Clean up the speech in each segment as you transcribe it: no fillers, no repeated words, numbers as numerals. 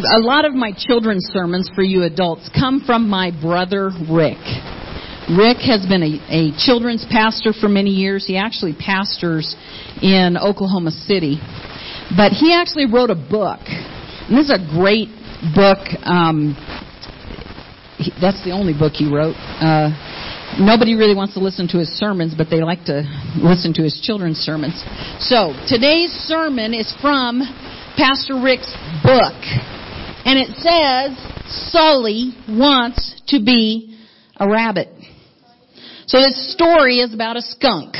A lot of my children's sermons for you adults come from my brother, Rick. Rick has been a children's pastor for many years. He actually pastors in Oklahoma City. But he actually wrote a book. And this is a great book. That's the only book he wrote. Nobody really wants to listen to his sermons, but they like to listen to his children's sermons. So today's sermon is from Pastor Rick's book. And it says, Sully wants to be a rabbit. So this story is about a skunk.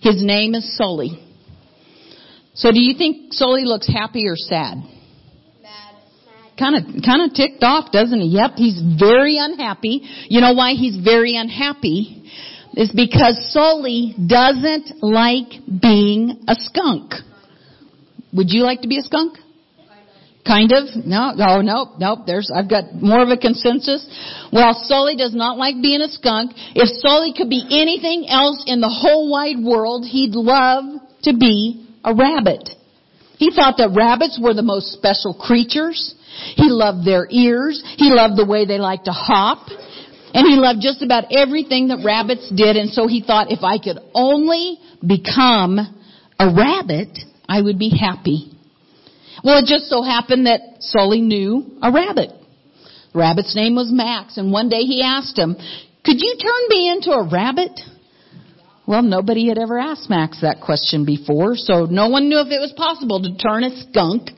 His name is Sully. So do you think Sully looks happy or sad? Kind of ticked off, doesn't he? Yep, he's very unhappy. You know why he's very unhappy? It's because Sully doesn't like being a skunk. Would you like to be a skunk? Kind of? No. I've got more of a consensus. Well, Sully does not like being a skunk. If Sully could be anything else in the whole wide world, he'd love to be a rabbit. He thought that rabbits were the most special creatures. He loved their ears. He loved the way they like to hop. And he loved just about everything that rabbits did. And so he thought, if I could only become a rabbit, I would be happy. Well, it just so happened that Sully knew a rabbit. The rabbit's name was Max. And one day he asked him, could you turn me into a rabbit? Well, nobody had ever asked Max that question before, so no one knew if it was possible to turn a skunk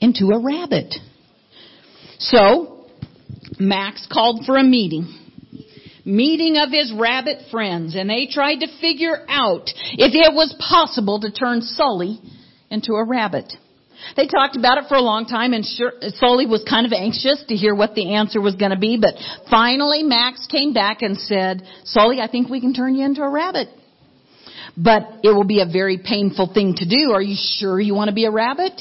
into a rabbit. So, Max called for a meeting of his rabbit friends, and they tried to figure out if it was possible to turn Sully into a rabbit. They talked about it for a long time, and Sully was kind of anxious to hear what the answer was going to be. But finally, Max came back and said, Sully, I think we can turn you into a rabbit. But it will be a very painful thing to do. Are you sure you want to be a rabbit?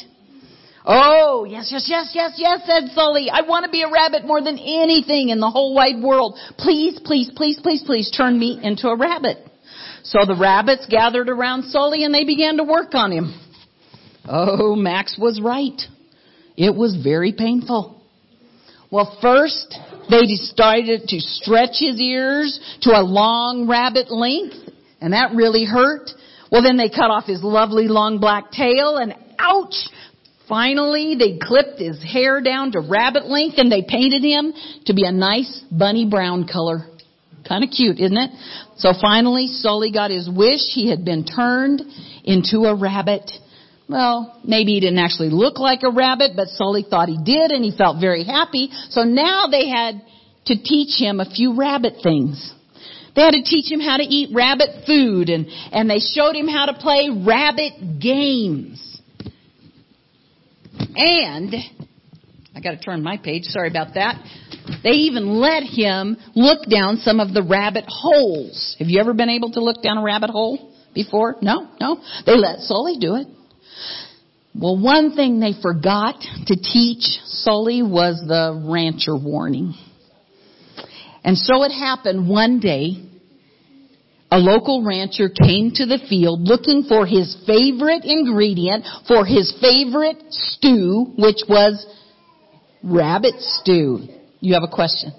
Oh, yes, said Sully. I want to be a rabbit more than anything in the whole wide world. Please turn me into a rabbit. So the rabbits gathered around Sully, and they began to work on him. Oh, Max was right. It was very painful. Well, first, they decided to stretch his ears to a long rabbit length, and that really hurt. Well, then they cut off his lovely long black tail, and ouch! Finally, they clipped his hair down to rabbit length, and they painted him to be a nice bunny brown color. Kind of cute, isn't it? So finally, Sully got his wish. He had been turned into a rabbit. Well, maybe he didn't actually look like a rabbit, but Sully thought he did, and he felt very happy. So now they had to teach him a few rabbit things. They had to teach him how to eat rabbit food, and they showed him how to play rabbit games. And, I got to turn my page, sorry about that. They even let him look down some of the rabbit holes. Have you ever been able to look down a rabbit hole before? No. They let Sully do it. Well, one thing they forgot to teach Sully was the rancher warning. And so it happened one day, a local rancher came to the field looking for his favorite ingredient for his favorite stew, which was rabbit stew. You have a question?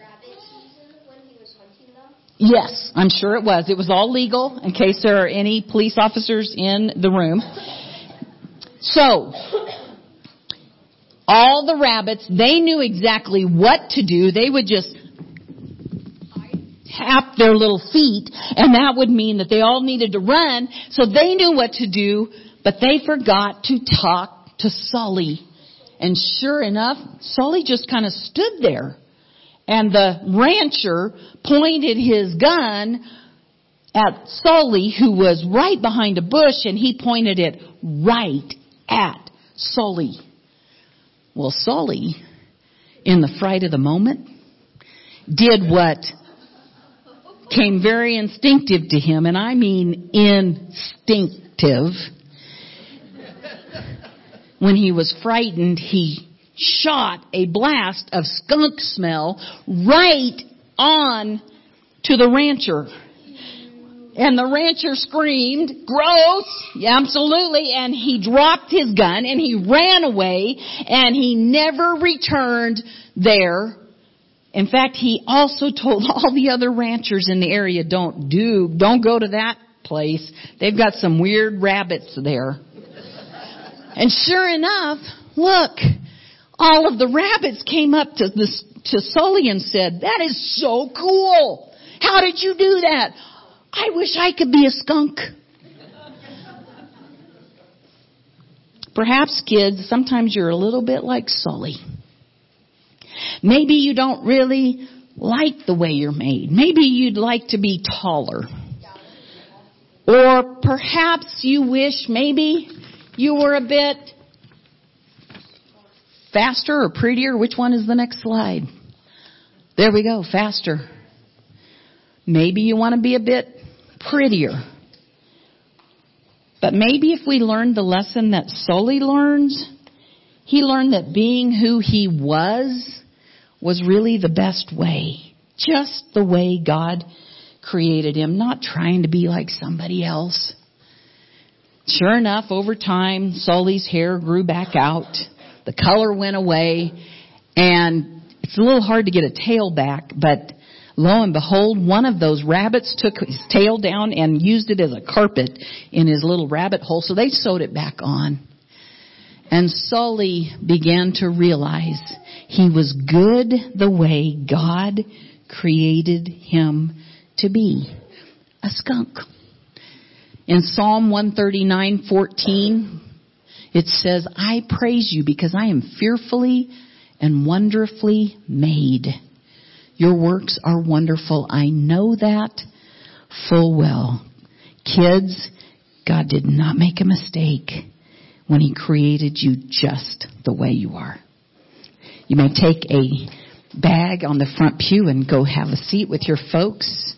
Yes, I'm sure it was. It was all legal, in case there are any police officers in the room. So, all the rabbits, they knew exactly what to do. They would just tap their little feet, and that would mean that they all needed to run. So they knew what to do, but they forgot to talk to Sully. And sure enough, Sully just kind of stood there. And the rancher pointed his gun at Sully, who was right behind a bush, and he pointed it right at Sully. Well, Sully, in the fright of the moment, did what came very instinctive to him, and I mean instinctive. When he was frightened, he shot a blast of skunk smell right on to the rancher. And the rancher screamed, "Gross!" Yeah, absolutely. And he dropped his gun and he ran away and he never returned there. In fact, he also told all the other ranchers in the area, don't go to that place. They've got some weird rabbits there. And sure enough, look, all of the rabbits came up to Sully and said, "That is so cool. How did you do that?" "I wish I could be a skunk." Perhaps, kids, sometimes you're a little bit like Sully. Maybe you don't really like the way you're made. Maybe you'd like to be taller. Or perhaps you wish maybe you were a bit faster or prettier. Which one is the next slide? There we go, faster. Maybe you want to be a bit prettier. But maybe if we learned the lesson that Sully learns, he learned that being who he was really the best way. Just the way God created him, not trying to be like somebody else. Sure enough, over time, Sully's hair grew back out. The color went away. And it's a little hard to get a tail back, but lo and behold, one of those rabbits took his tail down and used it as a carpet in his little rabbit hole, so they sewed it back on. And Sully began to realize he was good the way God created him to be, a skunk. In Psalm 139:14, it says, "I praise you because I am fearfully and wonderfully made. Your works are wonderful. I know that full well." Kids, God did not make a mistake when He created you just the way you are. You may take a bag on the front pew and go have a seat with your folks,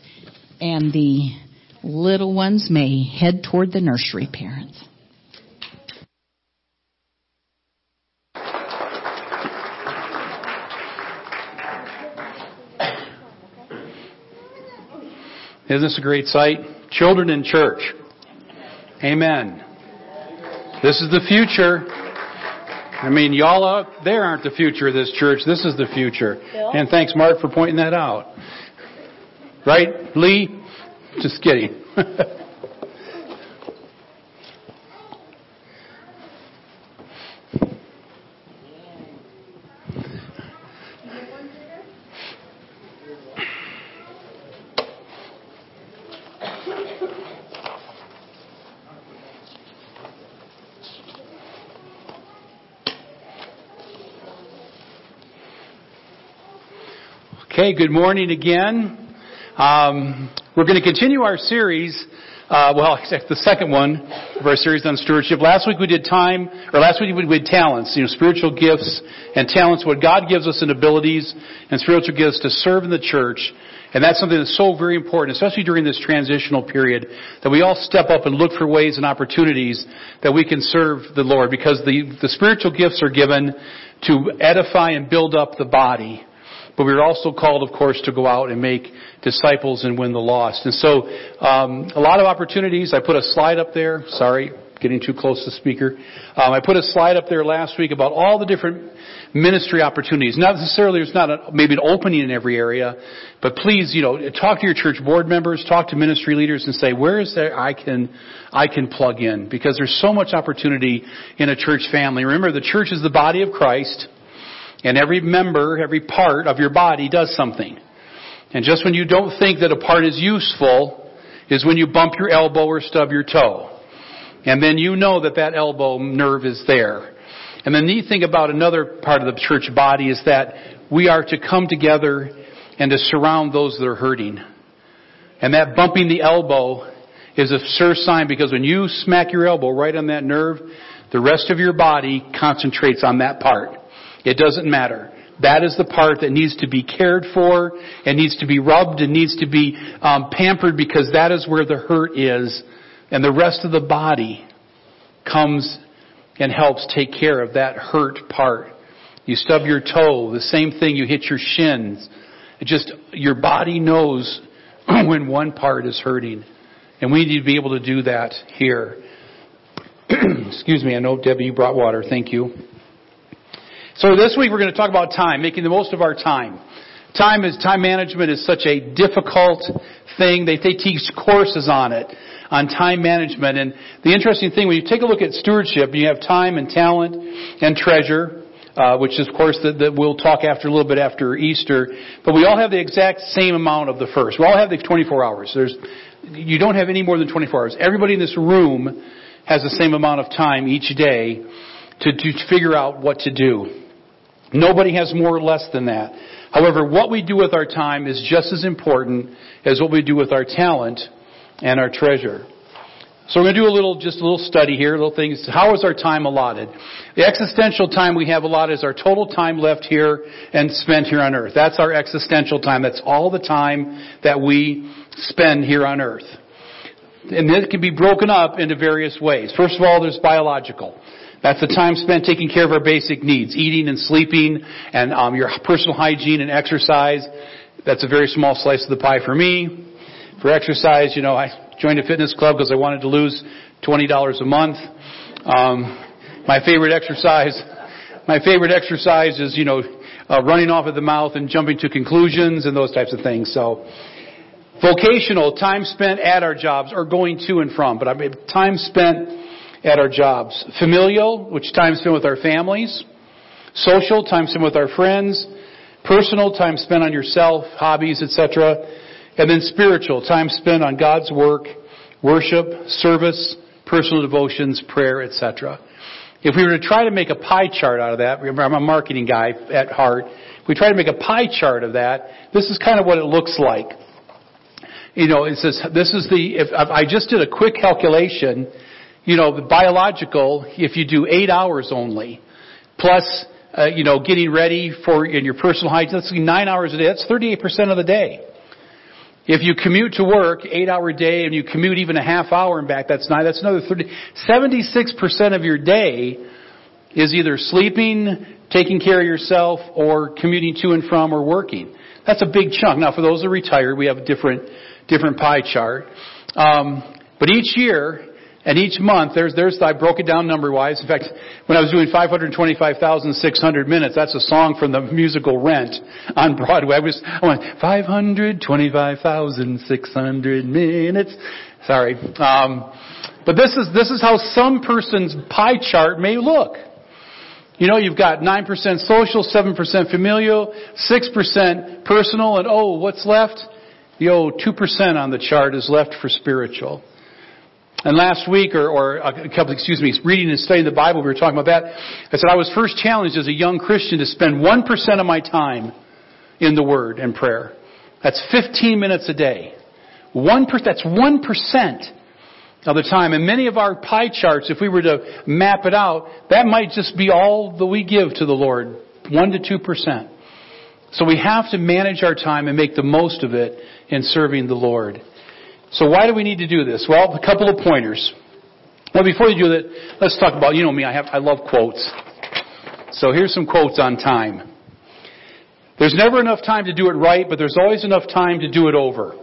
and the little ones may head toward the nursery parents. Isn't this a great sight? Children in church. Amen. This is the future. I mean, y'all up there aren't the future of this church. This is the future. And thanks, Mark, for pointing that out. Right, Lee? Just kidding. Hey, good morning again. We're going to continue our series, except the second one of our series on stewardship. Last week we did talents, spiritual gifts and talents, what God gives us in abilities and spiritual gifts to serve in the church. And that's something that's so very important, especially during this transitional period, that we all step up and look for ways and opportunities that we can serve the Lord, because the spiritual gifts are given to edify and build up the body. But we are also called, of course, to go out and make disciples and win the lost. And so a lot of opportunities. I put a slide up there. Sorry, getting too close to the speaker. I put a slide up there last week about all the different ministry opportunities. Not necessarily, there's not maybe an opening in every area, but please, talk to your church board members, talk to ministry leaders and say, where is there I can plug in? Because there's so much opportunity in a church family. Remember, the church is the body of Christ. And every member, every part of your body does something. And just when you don't think that a part is useful is when you bump your elbow or stub your toe. And then you know that elbow nerve is there. And the neat thing about another part of the church body is that we are to come together and to surround those that are hurting. And that bumping the elbow is a sure sign, because when you smack your elbow right on that nerve, the rest of your body concentrates on that part. It doesn't matter. That is the part that needs to be cared for and needs to be rubbed and needs to be pampered, because that is where the hurt is. And the rest of the body comes and helps take care of that hurt part. You stub your toe, the same thing. You hit your shins. Your body knows when one part is hurting. And we need to be able to do that here. Excuse me, I know, Debbie, you brought water. Thank you. So this week we're going to talk about time, making the most of our time. Time management is such a difficult thing. They teach courses on it, on time management. And the interesting thing, when you take a look at stewardship, you have time and talent and treasure, which is, of course, that we'll talk after a little bit after Easter. But we all have the exact same amount of the first. We all have the 24 hours. You don't have any more than 24 hours. Everybody in this room has the same amount of time each day to figure out what to do. Nobody has more or less than that. However, what we do with our time is just as important as what we do with our talent and our treasure. So we're going to do a little study here, little things. How is our time allotted? The existential time we have allotted is our total time left here and spent here on earth. That's our existential time. That's all the time that we spend here on earth. And it can be broken up into various ways. First of all, there's biological. That's the time spent taking care of our basic needs, eating and sleeping, and your personal hygiene and exercise. That's a very small slice of the pie for me. For exercise, you know, I joined a fitness club because I wanted to lose $20 a month. My favorite exercise is, running off at the mouth and jumping to conclusions and those types of things. So, vocational, time spent at our jobs or going to and from, but I mean time spent at our jobs. Familial, which time spent with our families. Social, time spent with our friends. Personal, time spent on yourself, hobbies, etc. And then spiritual, time spent on God's work, worship, service, personal devotions, prayer, etc. If we were to try to make a pie chart out of that, remember I'm a marketing guy at heart, if we try to make a pie chart of that, this is kind of what it looks like. You know, it says, if I just did a quick calculation, the biological, if you do 8 hours only, plus, getting ready in your personal hygiene, let's say 9 hours a day, that's 38% of the day. If you commute to work, 8 hour day, and you commute even a half hour and back, that's 9, that's another 76% of your day is either sleeping, taking care of yourself, or commuting to and from or working. That's a big chunk. Now, for those that are retired, we have a different pie chart. But each year, and each month, I broke it down number-wise. In fact, when I was doing 525,600 minutes, that's a song from the musical Rent on Broadway. I went, 525,600 minutes. Sorry. But this is how some person's pie chart may look. You've got 9% social, 7% familial, 6% personal, and what's left? 2% on the chart is left for spiritual. And last week, reading and studying the Bible, we were talking about that. I said I was first challenged as a young Christian to spend 1% of my time in the Word and prayer. That's 15 minutes a day. 1%, that's 1% of the time. And many of our pie charts, if we were to map it out, that might just be all that we give to the Lord, 1% to 2%. So we have to manage our time and make the most of it in serving the Lord. So why do we need to do this? Well, a couple of pointers. Well, before you do that, let's talk about, me, I love quotes. So here's some quotes on time. There's never enough time to do it right, but there's always enough time to do it over.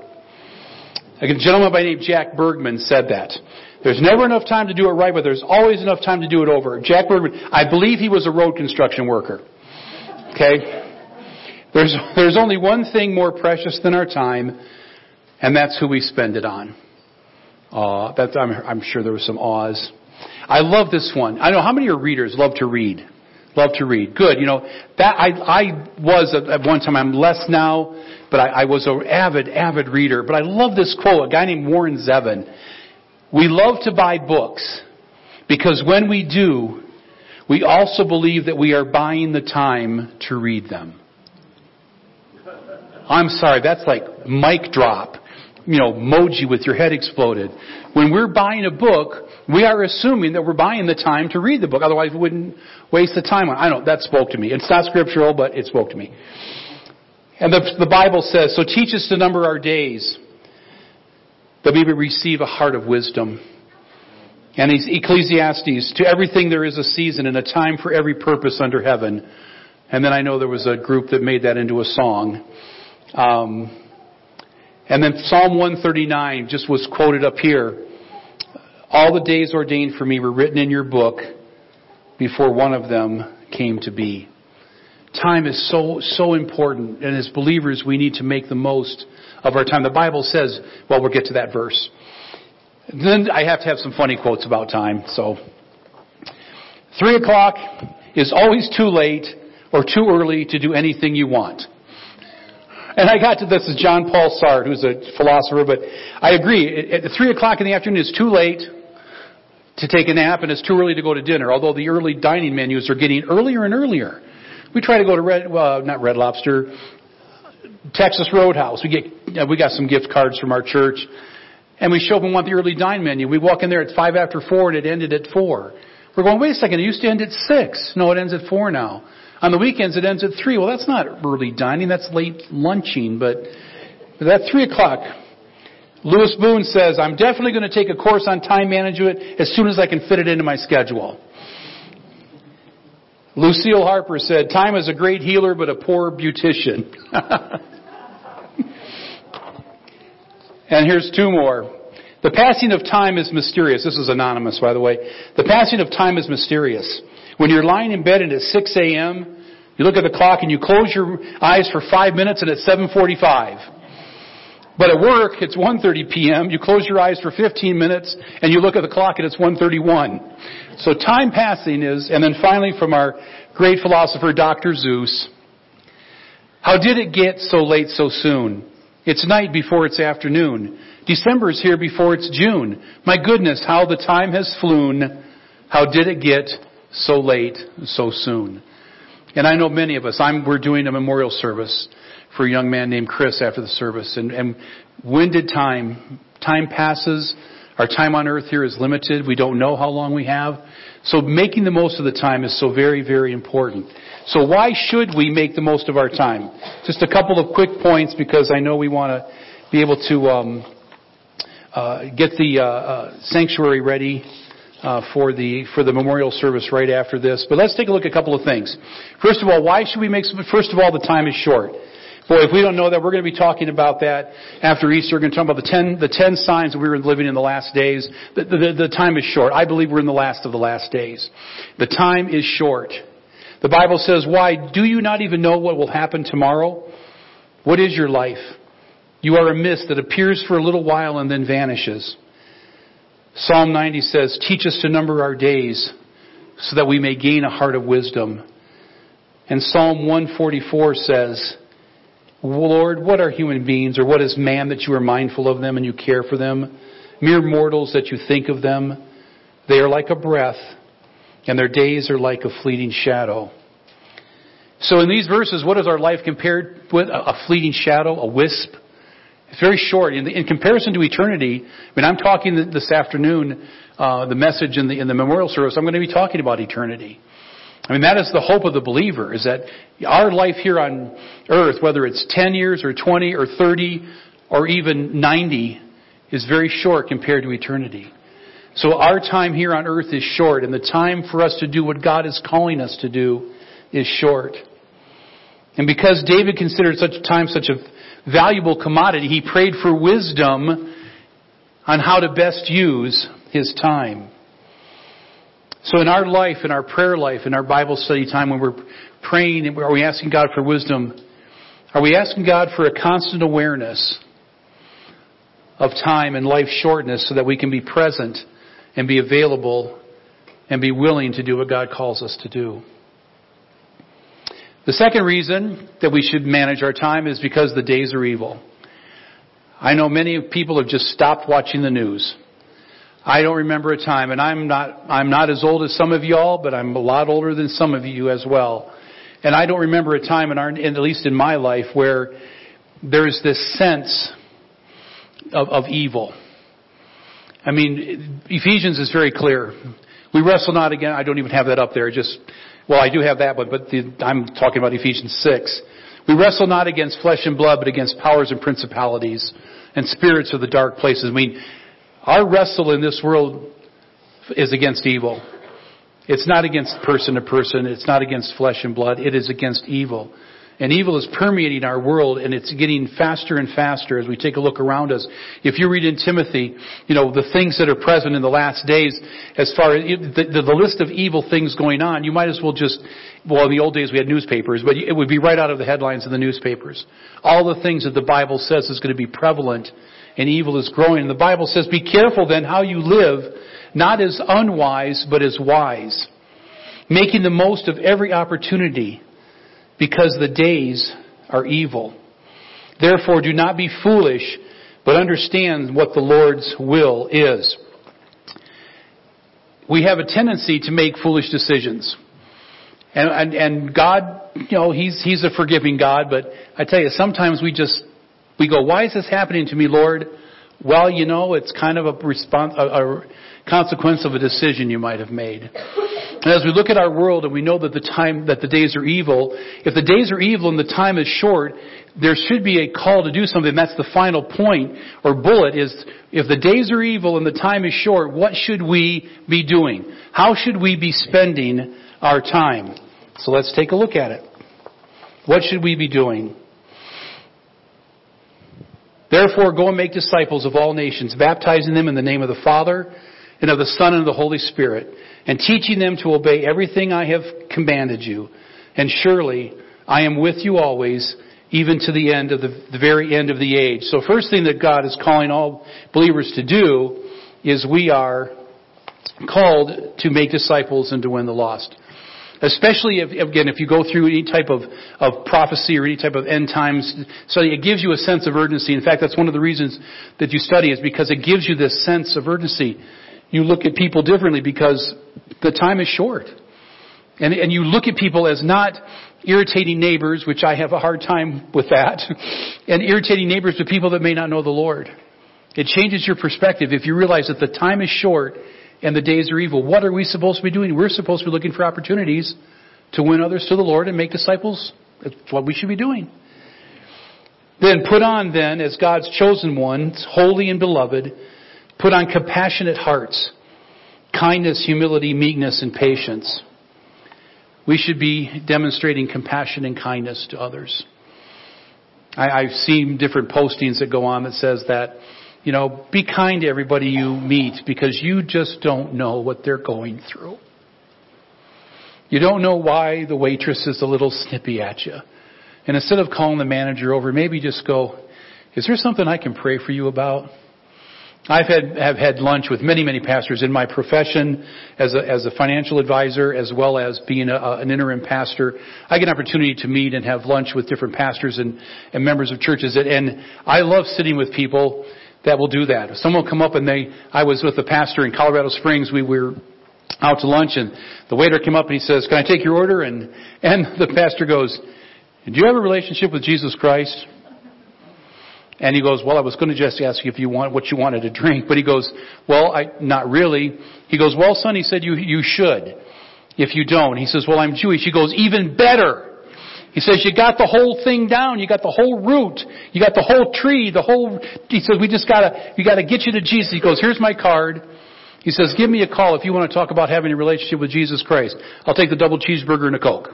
Like a gentleman by the name Jack Bergman said that. There's never enough time to do it right, but there's always enough time to do it over. Jack Bergman, I believe he was a road construction worker. Okay? There's only one thing more precious than our time, and that's who we spend it on. I'm sure there were some awes. I love this one. I know how many of your readers love to read. Love to read. Good. I was at one time. I'm less now, but I was an avid reader. But I love this quote. A guy named Warren Zevon. We love to buy books because when we do, we also believe that we are buying the time to read them. I'm sorry. That's like mic drop. Emoji with your head exploded. When we're buying a book, we are assuming that we're buying the time to read the book. Otherwise, we wouldn't waste the time on it. I know, that spoke to me. It's not scriptural, but it spoke to me. And the Bible says, so teach us to number our days, that we may receive a heart of wisdom. And Ecclesiastes, to everything there is a season and a time for every purpose under heaven. And then I know there was a group that made that into a song. And then Psalm 139 just was quoted up here. All the days ordained for me were written in your book before one of them came to be. Time is so important, and as believers we need to make the most of our time. The Bible says, well, we'll get to that verse. Then I have to have some funny quotes about time. So, 3 o'clock is always too late or too early to do anything you want. And I got to this is John Paul Sartre, who's a philosopher, but I agree. At 3 o'clock in the afternoon, it's too late to take a nap, and it's too early to go to dinner, although the early dining menus are getting earlier and earlier. We try to go to Texas Roadhouse. We got some gift cards from our church, and we show up and want the early dine menu. We walk in there at 4:05, and it ended at 4. We're going, wait a second, it used to end at 6. No, it ends at 4 now. On the weekends, it ends at 3. Well, that's not early dining, that's late lunching, but that's 3 o'clock. Lewis Boone says, I'm definitely going to take a course on time management as soon as I can fit it into my schedule. Lucille Harper said, time is a great healer but a poor beautician. And here's two more. The passing of time is mysterious. This is anonymous, by the way. The passing of time is mysterious. When you're lying in bed and it's 6 a.m., you look at the clock and you close your eyes for 5 minutes and it's 7:45. But at work, it's 1:30 p.m., you close your eyes for 15 minutes, and you look at the clock and it's 1:31. So time passing is, and then finally from our great philosopher, Dr. Seuss, how did it get so late so soon? It's night before it's afternoon. December is here before it's June. My goodness, how the time has flown. How did it get so late so soon? And I know many of us, we're doing a memorial service for a young man named Chris after the service. And when did time passes? Our time on earth here is limited. We don't know how long we have. So making the most of the time is so very, very important. So why should we make the most of our time? Just a couple of quick points, because I know we want to be able to get the sanctuary ready for the memorial service right after this. But let's take a look at a couple of things. First of all, why should we make some? First of all, the time is short. Boy, if we don't know that, we're going to be talking about that after Easter. We're going to talk about the ten signs that we were living in the last days. The time is short. I believe we're in the last of the last days. The time is short. The Bible says, why do you not even know what will happen tomorrow? What is your life? You are a mist that appears for a little while and then vanishes. Psalm 90 says, teach us to number our days so that we may gain a heart of wisdom. And Psalm 144 says, Lord, what are human beings, or what is man that you are mindful of them and you care for them? Mere mortals that you think of them. They are like a breath, and their days are like a fleeting shadow. So in these verses, what is our life compared with? A fleeting shadow, a wisp. It's very short. In comparison to eternity, when I'm talking this afternoon, the message in the memorial service, I'm going to be talking about eternity. I mean, that is the hope of the believer, is that our life here on earth, whether it's 10 years or 20 or 30 or even 90, is very short compared to eternity. So our time here on earth is short, and the time for us to do what God is calling us to do is short. And because David considered such time such a valuable commodity, he prayed for wisdom on how to best use his time. So in our life, in our prayer life, in our Bible study time, when we're praying, are we asking God for wisdom? Are we asking God for a constant awareness of time and life shortness so that we can be present and be available and be willing to do what God calls us to do? The second reason that we should manage our time is because the days are evil. I know many people have just stopped watching the news. I don't remember a time, and I'm not as old as some of y'all, but I'm a lot older than some of you as well. And I don't remember a time, at least in my life, where there's this sense of evil. I mean, Ephesians is very clear. We wrestle not again. I don't even have that up there. I do have that one, but I'm talking about Ephesians 6. We wrestle not against flesh and blood, but against powers and principalities and spirits of the dark places. I mean, our wrestle in this world is against evil. It's not against person to person. It's not against flesh and blood. It is against evil. And evil is permeating our world, and it's getting faster and faster as we take a look around us. If you read in Timothy, you know, the things that are present in the last days, as far as the list of evil things going on, you might as well just, well, in the old days we had newspapers, but it would be right out of the headlines of the newspapers. All the things that the Bible says is going to be prevalent, and evil is growing. And the Bible says, be careful then how you live, not as unwise, but as wise, making the most of every opportunity, because the days are evil. Therefore, do not be foolish, but understand what the Lord's will is. We have a tendency to make foolish decisions. And God, you know, He's a forgiving God, but I tell you, sometimes we go, why is this happening to me, Lord? Well, you know, it's kind of a consequence of a decision you might have made. And as we look at our world and we know that the days are evil, if the days are evil and the time is short, there should be a call to do something. That's the final point or bullet is, if the days are evil and the time is short, what should we be doing? How should we be spending our time? So let's take a look at it. What should we be doing? Therefore, go and make disciples of all nations, baptizing them in the name of the Father, and of the Son, and of the Holy Spirit, and teaching them to obey everything I have commanded you. And surely, I am with you always, even to the end of the very end of the age. So first thing that God is calling all believers to do is we are called to make disciples and to win the lost. Especially, if you go through any type of prophecy or any type of end times study, it gives you a sense of urgency. In fact, that's one of the reasons that you study is because it gives you this sense of urgency. You look at people differently because the time is short. And you look at people as not irritating neighbors, which I have a hard time with that, and irritating neighbors to people that may not know the Lord. It changes your perspective if you realize that the time is short and the days are evil. What are we supposed to be doing? We're supposed to be looking for opportunities to win others to the Lord and make disciples. That's what we should be doing. Then put on then, as God's chosen ones, holy and beloved, put on compassionate hearts, kindness, humility, meekness, and patience. We should be demonstrating compassion and kindness to others. I've seen different postings that go on that says that, you know, be kind to everybody you meet because you just don't know what they're going through. You don't know why the waitress is a little snippy at you. And instead of calling the manager over, maybe just go, is there something I can pray for you about? I've had lunch with many pastors in my profession as a financial advisor as well as being an interim pastor. I get an opportunity to meet and have lunch with different pastors and members of churches. And I love sitting with people that will do that. If someone will come up and I was with the pastor in Colorado Springs. We were out to lunch and the waiter came up and he says, can I take your order? And the pastor goes, do you have a relationship with Jesus Christ? And he goes, well, I was going to just ask you if you want what you wanted to drink. But he goes, well, not really. He goes, well, son, he said, you should. If you don't, he says, well, I'm Jewish. He goes, even better. He says, you got the whole thing down. You got the whole root. You got the whole tree. He says, we gotta get you to Jesus. He goes, here's my card. He says, give me a call if you want to talk about having a relationship with Jesus Christ. I'll take the double cheeseburger and a Coke.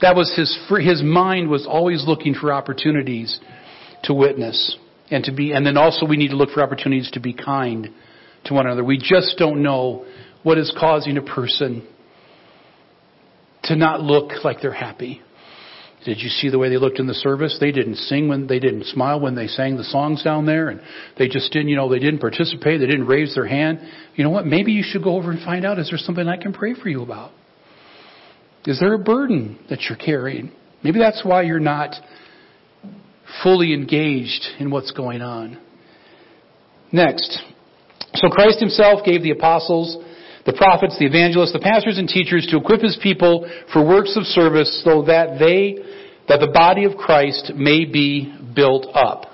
That was his mind was always looking for opportunities to witness and to be, and then also we need to look for opportunities to be kind to one another. We just don't know what is causing a person to not look like they're happy. Did you see the way they looked in the service? They didn't sing they didn't smile when they sang the songs down there, and they just didn't, they didn't participate, they didn't raise their hand. You know what? Maybe you should go over and find out, is there something I can pray for you about? Is there a burden that you're carrying? Maybe that's why you're not fully engaged in what's going on. Next. So Christ himself gave the apostles, the prophets, the evangelists, the pastors and teachers to equip his people for works of service so that the body of Christ may be built up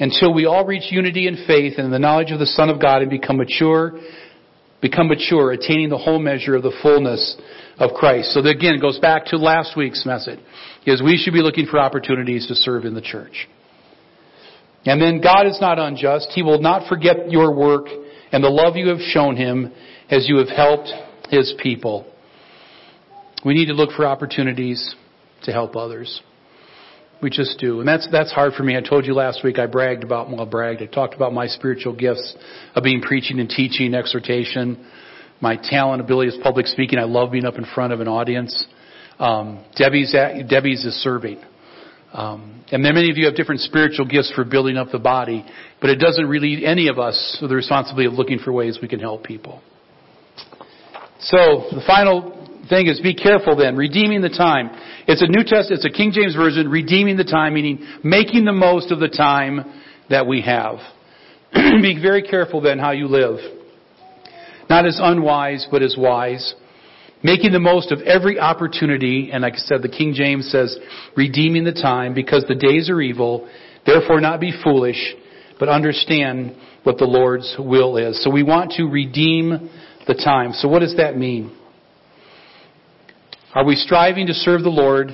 until we all reach unity in faith and in the knowledge of the Son of God and become mature, attaining the whole measure of the fullness of Christ. So that again, it goes back to last week's message, is we should be looking for opportunities to serve in the church. And then God is not unjust. He will not forget your work and the love you have shown him as you have helped his people. We need to look for opportunities to help others. We just do. And that's hard for me. I told you last week I talked about my spiritual gifts of being preaching and teaching, exhortation. My talent, ability is public speaking. I love being up in front of an audience. Debbie's is serving. And then many of you have different spiritual gifts for building up the body, but it doesn't relieve any of us of the responsibility of looking for ways we can help people. So the final thing is be careful then, redeeming the time. It's a King James Version, redeeming the time, meaning making the most of the time that we have. Be very careful then how you live. Not as unwise, but as wise. Making the most of every opportunity, and like I said, the King James says, redeeming the time, because the days are evil, therefore not be foolish, but understand what the Lord's will is. So we want to redeem the time. So what does that mean? Are we striving to serve the Lord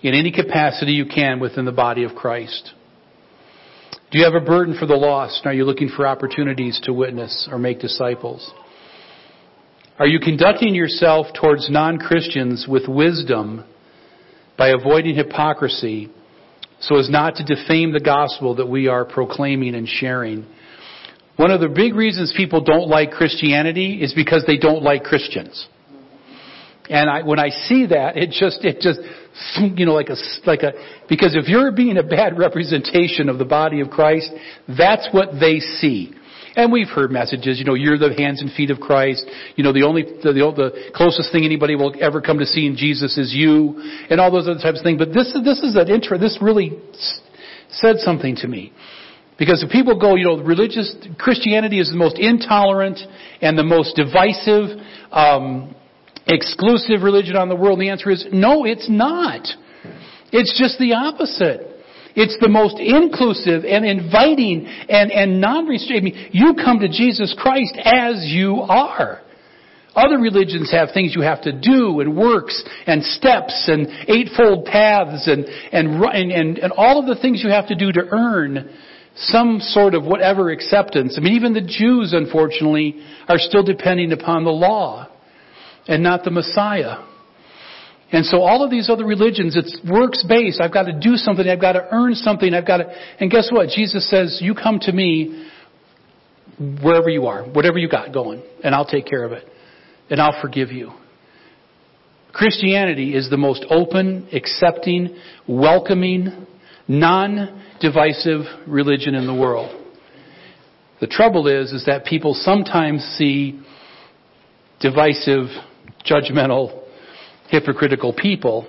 in any capacity you can within the body of Christ? Do you have a burden for the lost? Are you looking for opportunities to witness or make disciples? Are you conducting yourself towards non-Christians with wisdom by avoiding hypocrisy so as not to defame the gospel that we are proclaiming and sharing? One of the big reasons people don't like Christianity is because they don't like Christians. And when I see that, it just, you know, because if you're being a bad representation of the body of Christ, that's what they see. And we've heard messages, you know, you're the hands and feet of Christ. You know, the closest thing anybody will ever come to seeing Jesus is you, and all those other types of things. But this really said something to me. Because if people go, you know, Christianity is the most intolerant and the most divisive, exclusive religion on the world. The answer is, no, it's not. It's just the opposite. It's the most inclusive and inviting and non-restrictive. I mean, you come to Jesus Christ as you are. Other religions have things you have to do and works and steps and eightfold paths and all of the things you have to do to earn some sort of whatever acceptance. I mean, even the Jews, unfortunately, are still depending upon the law and not the Messiah. And so all of these other religions, it's works-based. I've got to do something. I've got to earn something. And guess what? Jesus says, you come to me wherever you are, whatever you got going, and I'll take care of it, and I'll forgive you. Christianity is the most open, accepting, welcoming, non-divisive religion in the world. The trouble is that people sometimes see divisive, judgmental, hypocritical people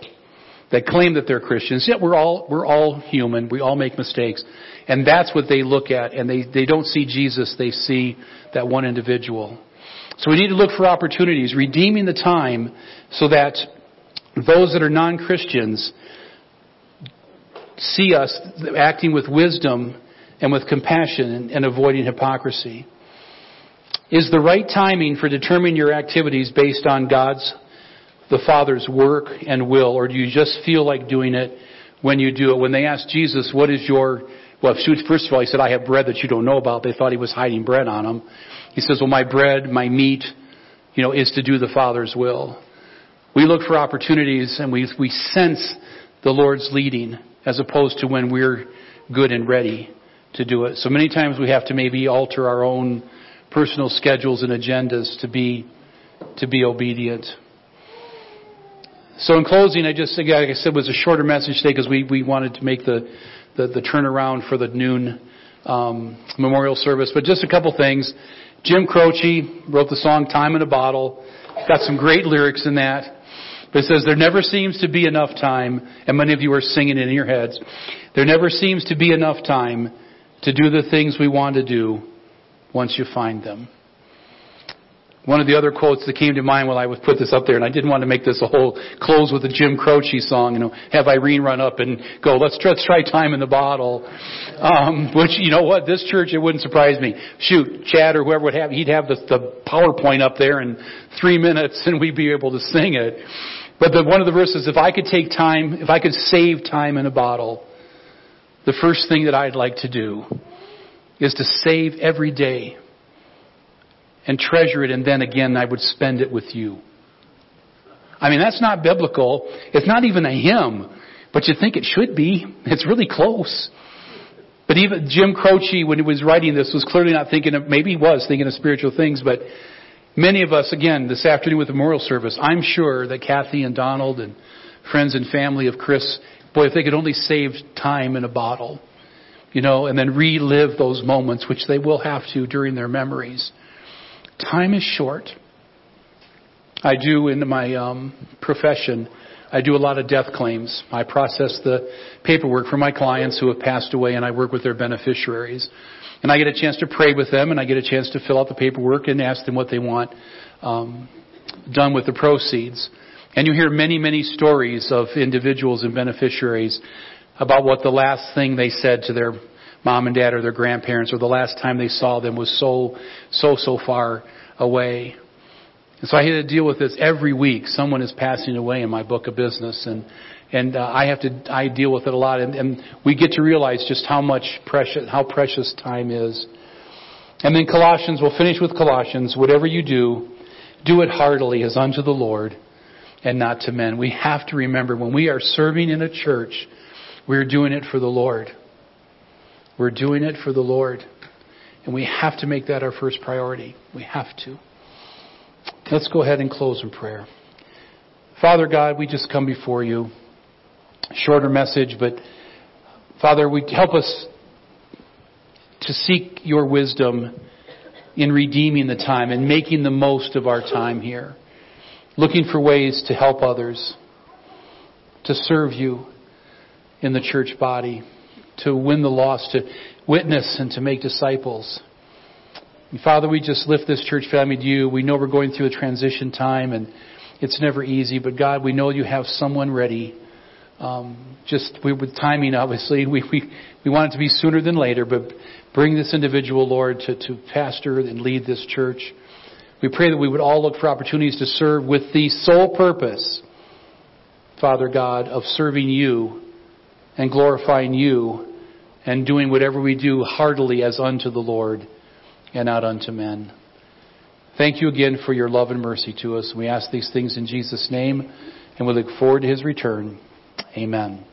that claim that they're Christians. Yet we're all human. We all make mistakes. And that's what they look at. And they don't see Jesus. They see that one individual. So we need to look for opportunities, redeeming the time so that those that are non-Christians see us acting with wisdom and with compassion and avoiding hypocrisy. Is the right timing for determining your activities based on the Father's work and will, or do you just feel like doing it when you do it? When they asked Jesus, first of all, he said, I have bread that you don't know about. They thought he was hiding bread on them. He says, well, my bread, my meat, you know, is to do the Father's will. We look for opportunities and we sense the Lord's leading as opposed to when we're good and ready to do it. So many times we have to maybe alter our own personal schedules and agendas to be obedient. So in closing, like I said, it was a shorter message today because we wanted to make the turnaround for the noon memorial service. But just a couple things. Jim Croce wrote the song Time in a Bottle. Got some great lyrics in that. But it says, there never seems to be enough time, and many of you are singing it in your heads, there never seems to be enough time to do the things we want to do once you find them. One of the other quotes that came to mind while I would put this up there, and I didn't want to make this a whole close with a Jim Croce song, you know, have Irene run up and go, let's try Time in the Bottle. Which, you know what, this church, it wouldn't surprise me. Shoot, Chad or whoever would have, he'd have the PowerPoint up there in 3 minutes and we'd be able to sing it. But one of the verses, if I could save time in a bottle, the first thing that I'd like to do is to save every day and treasure it, and then again I would spend it with you. I mean, that's not biblical. It's not even a hymn, but you think it should be. It's really close. But even Jim Croce, when he was writing this, was clearly not thinking of, maybe he was thinking of spiritual things, but many of us, again, this afternoon with the memorial service, I'm sure that Kathy and Donald and friends and family of Chris, boy, if they could only save time in a bottle, you know, and then relive those moments, which they will have to during their memories. Time is short. I do, in my profession, I do a lot of death claims. I process the paperwork for my clients who have passed away, and I work with their beneficiaries. And I get a chance to pray with them, and I get a chance to fill out the paperwork and ask them what they want done with the proceeds. And you hear many, many stories of individuals and beneficiaries about what the last thing they said to their mom and dad or their grandparents or the last time they saw them was so far away. And so I had to deal with this every week. Someone is passing away in my book of business, and I deal with it a lot. And we get to realize just how precious time is. And then Colossians, we'll finish with Colossians. Whatever you do, do it heartily as unto the Lord and not to men. We have to remember when we are serving in a church, we're doing it for the Lord. We're doing it for the Lord. And we have to make that our first priority. We have to. Let's go ahead and close in prayer. Father God, we just come before you. Shorter message, but Father, we help us to seek your wisdom in redeeming the time and making the most of our time here. Looking for ways to help others, to serve you in the church body, to win the lost, to witness and to make disciples. And Father, we just lift this church family to you. We know we're going through a transition time, and it's never easy. But God, we know you have someone ready. With timing, obviously, we want it to be sooner than later. But bring this individual, Lord, to pastor and lead this church. We pray that we would all look for opportunities to serve with the sole purpose, Father God, of serving you and glorifying you and doing whatever we do heartily as unto the Lord and not unto men. Thank you again for your love and mercy to us. We ask these things in Jesus' name, and we look forward to his return. Amen.